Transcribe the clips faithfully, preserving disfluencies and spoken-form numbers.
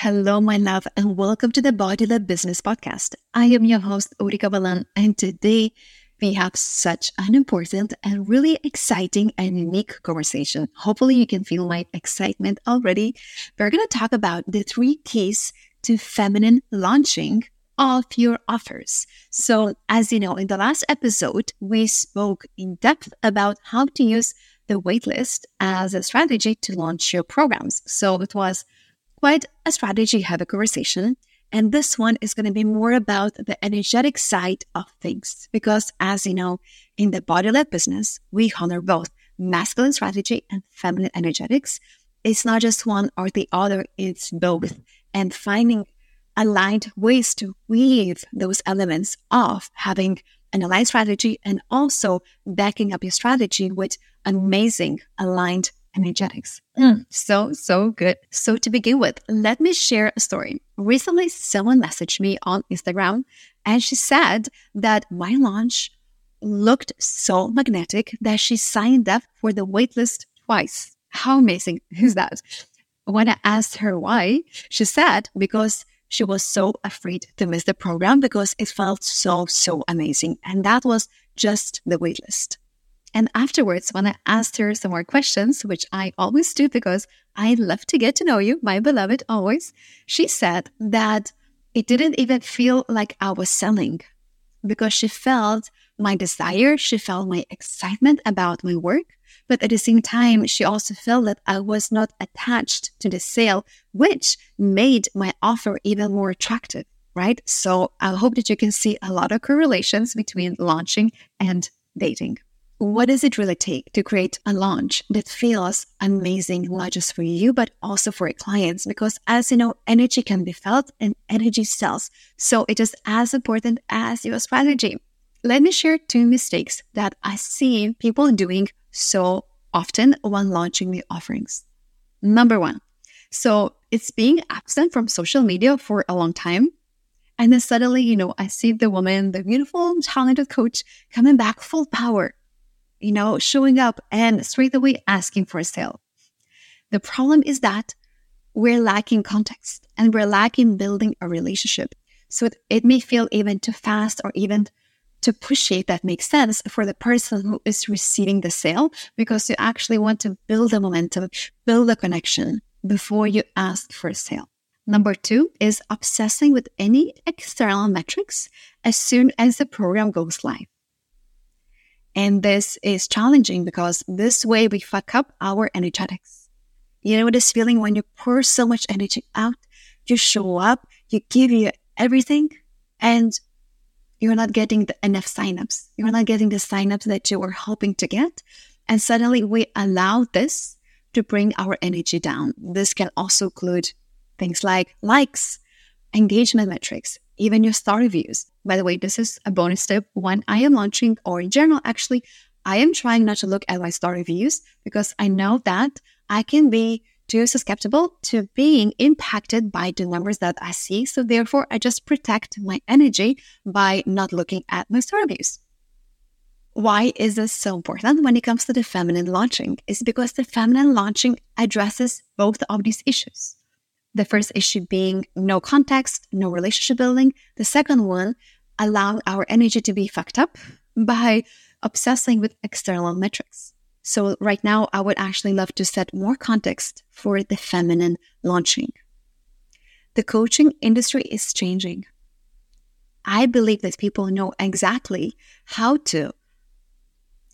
Hello, my love, and welcome to the Body-Led Business Podcast. I am your host, Urika Balan, and today we have such an important and really exciting and unique conversation. Hopefully, you can feel my excitement already. We're going to talk about the three keys to feminine launching of your offers. So, as you know, in the last episode, we spoke in depth about how to use the waitlist as a strategy to launch your programs. So, it was quite a strategy heavy conversation, and this one is going to be more about the energetic side of things, because as you know, in the body-led business, we honor both masculine strategy and feminine energetics. It's not just one or the other, it's both, and finding aligned ways to weave those elements of having an aligned strategy and also backing up your strategy with amazing aligned energetics. Mm, so, so good. So to begin with, let me share a story. Recently, someone messaged me on Instagram and she said that my launch looked so magnetic that she signed up for the waitlist twice. How amazing is that? When I asked her why, she said because she was so afraid to miss the program because it felt so, so amazing. And that was just the waitlist. And afterwards, when I asked her some more questions, which I always do because I love to get to know you, my beloved, always, she said that it didn't even feel like I was selling because she felt my desire, she felt my excitement about my work, but at the same time, she also felt that I was not attached to the sale, which made my offer even more attractive, right? So I hope that you can see a lot of correlations between launching and dating. What does it really take to create a launch that feels amazing, not just for you, but also for your clients? Because as you know, energy can be felt and energy sells. So it is as important as your strategy. Let me share two mistakes that I see people doing so often when launching new offerings. Number one, so it's being absent from social media for a long time. And then suddenly, you know, I see the woman, the beautiful, talented coach coming back full power, you know, showing up and straight away asking for a sale. The problem is that we're lacking context and we're lacking building a relationship. So it, it may feel even too fast or even too pushy, if that makes sense, for the person who is receiving the sale, because you actually want to build a momentum, build a connection before you ask for a sale. Number two is obsessing with any external metrics as soon as the program goes live. And this is challenging because this way we fuck up our energetics. You know this feeling when you pour so much energy out, you show up, you give you everything, and you're not getting the enough signups. You're not getting the signups that you were hoping to get. And suddenly we allow this to bring our energy down. This can also include things like likes, engagement metrics, even your star reviews. By the way, this is a bonus tip. When I am launching, or in general, actually, I am trying not to look at my star reviews because I know that I can be too susceptible to being impacted by the numbers that I see. So therefore, I just protect my energy by not looking at my star reviews. Why is this so important when it comes to the feminine launching? It's because the feminine launching addresses both of these issues. The first issue being no context, no relationship building. The second one, allowing our energy to be fucked up by obsessing with external metrics. So right now, I would actually love to set more context for the feminine launching. The coaching industry is changing. I believe that people know exactly how to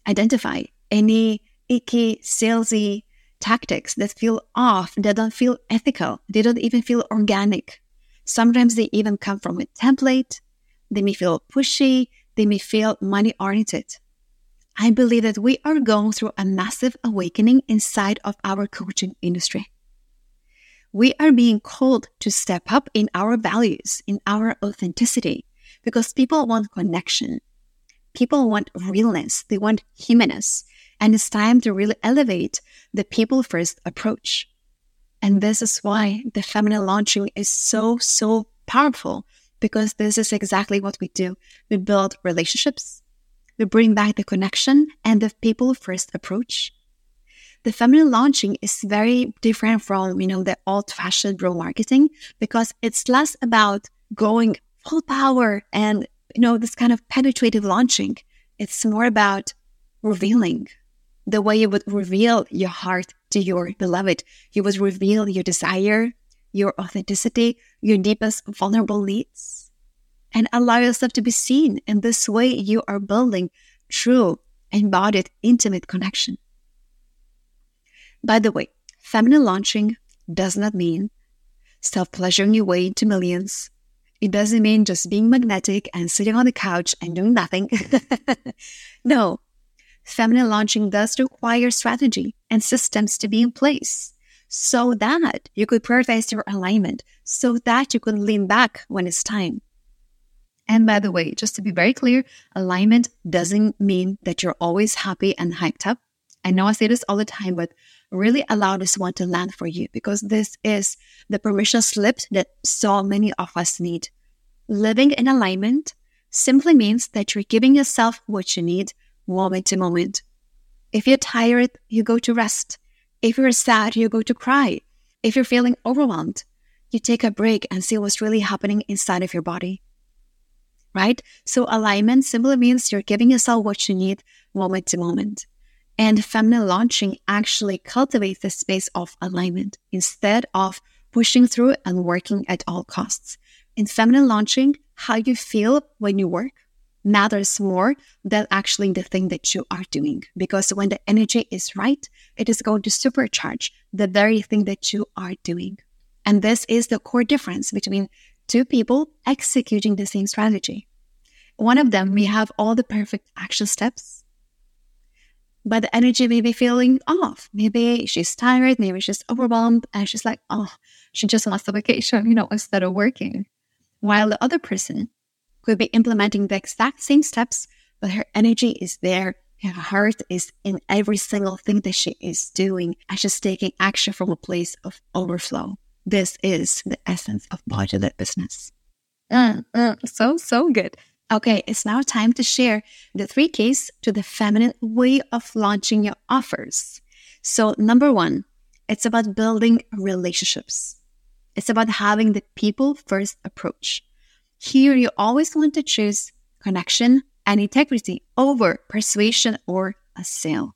identify any icky, salesy tactics that feel off, that don't feel ethical, they don't even feel organic. Sometimes they even come from a template, they may feel pushy, they may feel money-oriented. I believe that we are going through a massive awakening inside of our coaching industry. We are being called to step up in our values, in our authenticity, because people want connection. People want realness, they want humanness. And it's time to really elevate the people-first approach. And this is why the feminine launching is so, so powerful, because this is exactly what we do. We build relationships, we bring back the connection and the people-first approach. the feminine launching is very different from, you know, the old-fashioned bro marketing, because it's less about going full power and, you know, this kind of penetrative launching. It's more about revealing the way you would reveal your heart to your beloved. You would reveal your desire, your authenticity, your deepest vulnerable needs, and allow yourself to be seen. In this way, you are building true, embodied, intimate connection. By the way, feminine launching does not mean self-pleasuring your way into millions. It doesn't mean just being magnetic and sitting on the couch and doing nothing. No, feminine launching does require strategy and systems to be in place so that you could prioritize your alignment, so that you could lean back when it's time. And by the way, just to be very clear, alignment doesn't mean that you're always happy and hyped up. I know I say this all the time, but really allow this one to land for you, because this is the permission slip that so many of us need. Living in alignment simply means that you're giving yourself what you need moment to moment. If you're tired, you go to rest. If you're sad, you go to cry. If you're feeling overwhelmed, you take a break and see what's really happening inside of your body. Right? So alignment simply means you're giving yourself what you need moment to moment. And feminine launching actually cultivates the space of alignment instead of pushing through and working at all costs. In feminine launching, how you feel when you work matters more than actually the thing that you are doing. Because when the energy is right, it is going to supercharge the very thing that you are doing. And this is the core difference between two people executing the same strategy. One of them may have all the perfect action steps, but the energy may be feeling off. Maybe she's tired, maybe she's overwhelmed, and she's like, oh, she just wants a vacation, you know, instead of working. While the other person could be implementing the exact same steps, but her energy is there, her heart is in every single thing that she is doing, and she's taking action from a place of overflow. This is the essence of body-led business. Mm, mm, so, so good. Okay, it's now time to share the three keys to the feminine way of launching your offers. So number one, it's about building relationships. It's about having the people first approach. Here, you always want to choose connection and integrity over persuasion or a sale.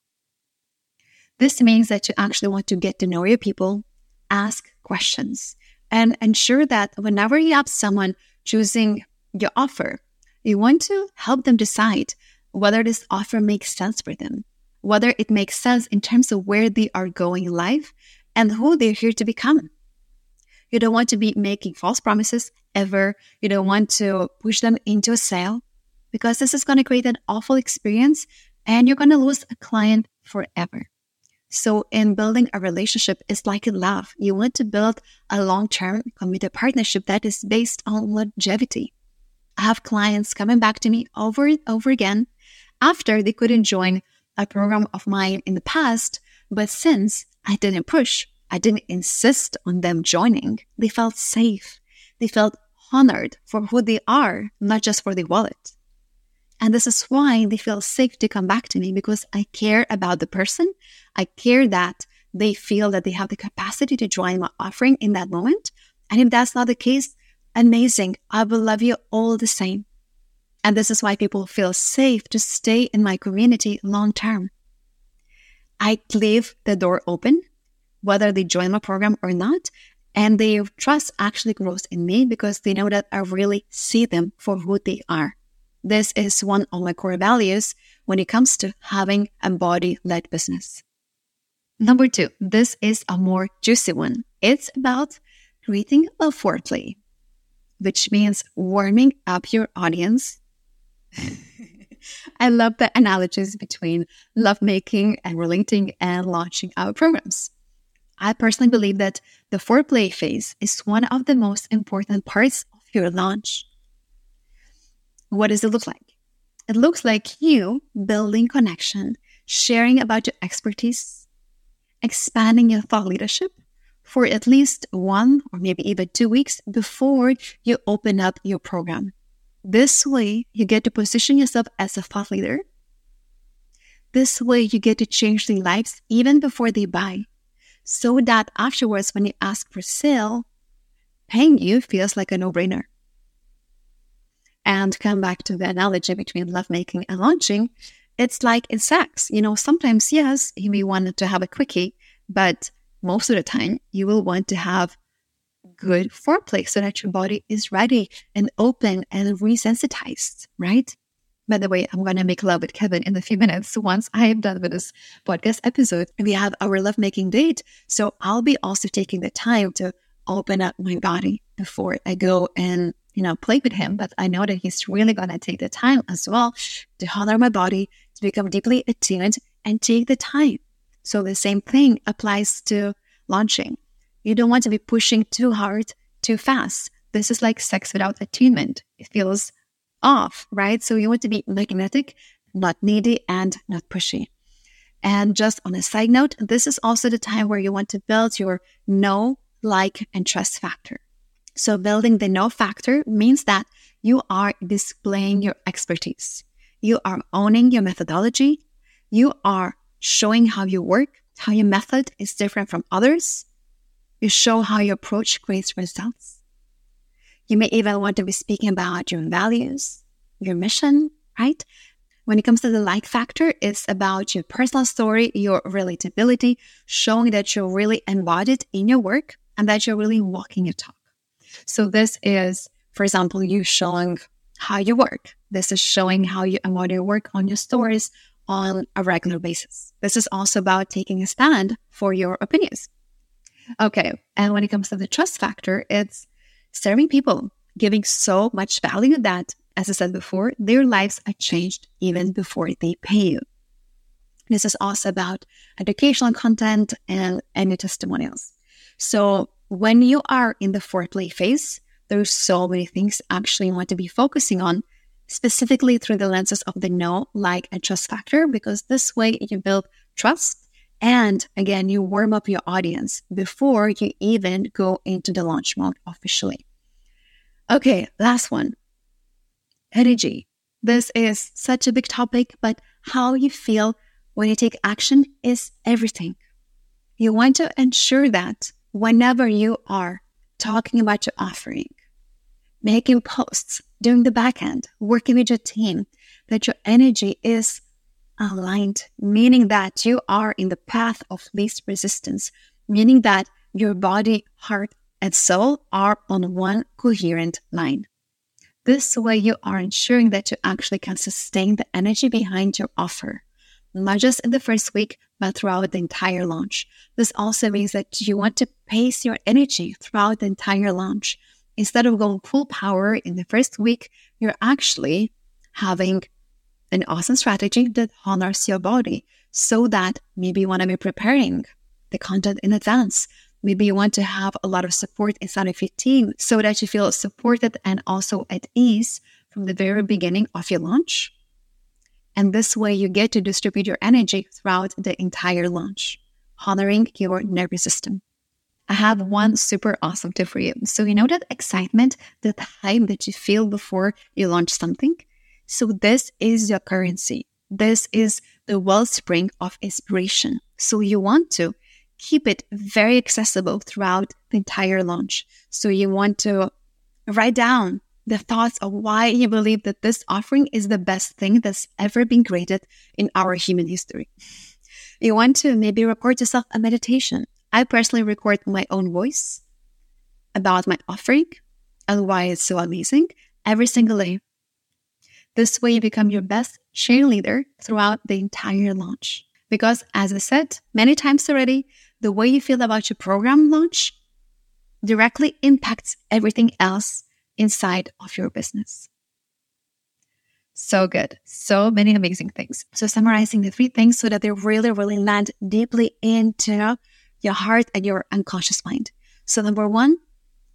This means that you actually want to get to know your people, ask questions, and ensure that whenever you have someone choosing your offer, you want to help them decide whether this offer makes sense for them, whether it makes sense in terms of where they are going in life and who they're here to become. You don't want to be making false promises ever. You don't want to push them into a sale, because this is going to create an awful experience and you're going to lose a client forever. So in building a relationship, it's like in love. You want to build a long-term committed partnership that is based on longevity. I have clients coming back to me over and over again after they couldn't join a program of mine in the past, but since I didn't push, I didn't insist on them joining, they felt safe. They felt honored for who they are, not just for the wallet. And this is why they feel safe to come back to me, because I care about the person. I care that they feel that they have the capacity to join my offering in that moment. And if that's not the case, amazing. I will love you all the same. And this is why people feel safe to stay in my community long term. I leave the door open, whether they join my program or not. And their trust actually grows in me because they know that I really see them for who they are. This is one of my core values when it comes to having a body-led business. Number two, this is a more juicy one. It's about creating a foreplay, which means warming up your audience. I love the analogies between lovemaking and relating and launching our programs. I personally believe that the foreplay phase is one of the most important parts of your launch. What does it look like? It looks like you building connection, sharing about your expertise, expanding your thought leadership, for at least one or maybe even two weeks before you open up your program. This way, you get to position yourself as a thought leader. This way you get to change their lives even before they buy, so that afterwards when you ask for sale, paying you feels like a no-brainer. And come back to the analogy between lovemaking and launching, it's like in sex. You know, sometimes, yes, you may want to have a quickie, but most of the time you will want to have good foreplay so that your body is ready and open and resensitized, right? By the way, I'm going to make love with Kevin in a few minutes. Once I am done with this podcast episode, we have our lovemaking date. So I'll be also taking the time to open up my body before I go and, you know, play with him. But I know that he's really going to take the time as well to honor my body, to become deeply attuned and take the time. So the same thing applies to launching. You don't want to be pushing too hard, too fast. This is like sex without attunement. It feels off, right? So you want to be magnetic, not needy, and not pushy. And just on a side note, this is also the time where you want to build your know, like, and trust factor. So building the know factor means that you are displaying your expertise. You are owning your methodology. You are showing how you work, how your method is different from others. You show how your approach creates results. You may even want to be speaking about your values, your mission, right? When it comes to the like factor, it's about your personal story, your relatability, showing that you're really embodied in your work and that you're really walking your talk. So this is, for example, you showing how you work. This is showing how you embody your work on your stories on a regular basis. This is also about taking a stand for your opinions. Okay, and when it comes to the trust factor, it's serving people, giving so much value that, as I said before, their lives are changed even before they pay you. This is also about educational content and any testimonials. So when you are in the foreplay phase, there's so many things actually you want to be focusing on, specifically through the lenses of the know, like, and trust factor, because this way you build trust. And again, you warm up your audience before you even go into the launch mode officially. Okay, last one. Energy. This is such a big topic, but how you feel when you take action is everything. You want to ensure that whenever you are talking about your offering, making posts, doing the back end, working with your team, that your energy is aligned, meaning that you are in the path of least resistance, meaning that your body, heart, and soul are on one coherent line. This way, you are ensuring that you actually can sustain the energy behind your offer, not just in the first week, but throughout the entire launch. This also means that you want to pace your energy throughout the entire launch. Instead of going full power in the first week, you're actually having an awesome strategy that honors your body, so that maybe you want to be preparing the content in advance. Maybe you want to have a lot of support inside of your team so that you feel supported and also at ease from the very beginning of your launch. And this way you get to distribute your energy throughout the entire launch, honoring your nervous system. I have one super awesome tip for you. So you know that excitement, that hype that you feel before you launch something? So this is your currency. This is the wellspring of inspiration. So you want to keep it very accessible throughout the entire launch. So you want to write down the thoughts of why you believe that this offering is the best thing that's ever been created in our human history. You want to maybe record yourself a meditation. I personally record my own voice about my offering and why it's so amazing every single day. This way you become your best cheerleader throughout the entire launch. Because as I said many times already, the way you feel about your program launch directly impacts everything else inside of your business. So good. So many amazing things. So summarizing the three things so that they really, really land deeply into your heart and your unconscious mind. So number one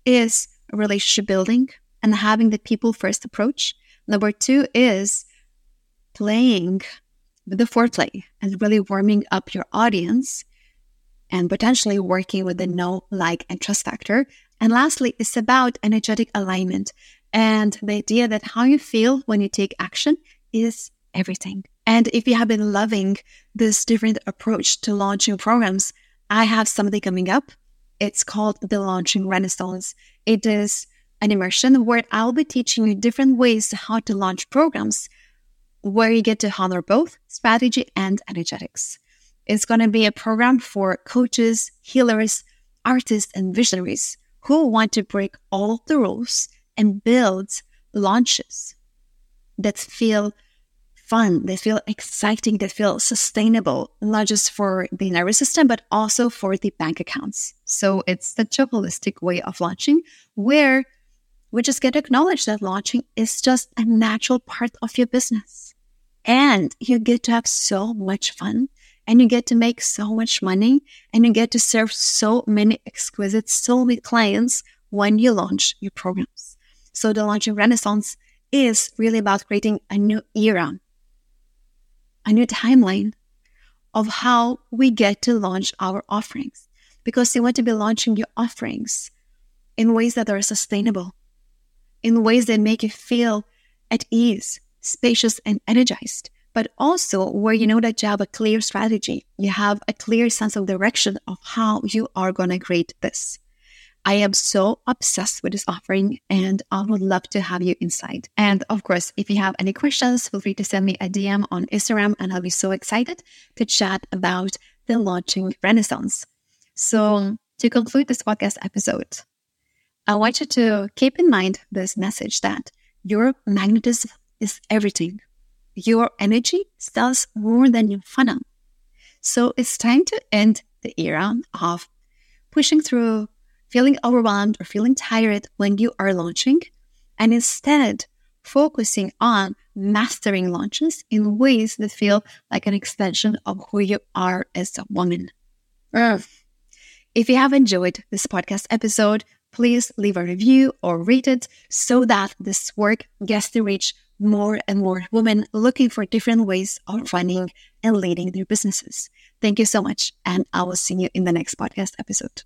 is relationship building and having the people first approach. Number two is playing with the foreplay and really warming up your audience and potentially working with the know, like, and trust factor. And lastly, it's about energetic alignment and the idea that how you feel when you take action is everything. And if you have been loving this different approach to launching programs, I have something coming up. It's called the Launching Renaissance. It is an immersion where I'll be teaching you different ways how to launch programs, where you get to honor both strategy and energetics. It's going to be a program for coaches, healers, artists, and visionaries who want to break all the rules and build launches that feel fun, that feel exciting, that feel sustainable, not just for the nervous system, but also for the bank accounts. So it's such a holistic way of launching where we just get to acknowledge that launching is just a natural part of your business. And you get to have so much fun, and you get to make so much money, and you get to serve so many exquisite soulmate clients when you launch your programs. So the Launching Renaissance is really about creating a new era, a new timeline of how we get to launch our offerings, because you want to be launching your offerings in ways that are sustainable, in ways that make you feel at ease, spacious, and energized, but also where you know that you have a clear strategy, you have a clear sense of direction of how you are going to create this. I am so obsessed with this offering, and I would love to have you inside. And of course, if you have any questions, feel free to send me a D M on Instagram, and I'll be so excited to chat about the Launching Renaissance. So to conclude this podcast episode, I want you to keep in mind this message that your magnetism is everything. Your energy sells more than your funnel. So it's time to end the era of pushing through, feeling overwhelmed or feeling tired when you are launching, and instead focusing on mastering launches in ways that feel like an extension of who you are as a woman. Ugh. If you have enjoyed this podcast episode, please leave a review or rate it so that this work gets to reach more and more women looking for different ways of running and leading their businesses. Thank you so much, and I will see you in the next podcast episode.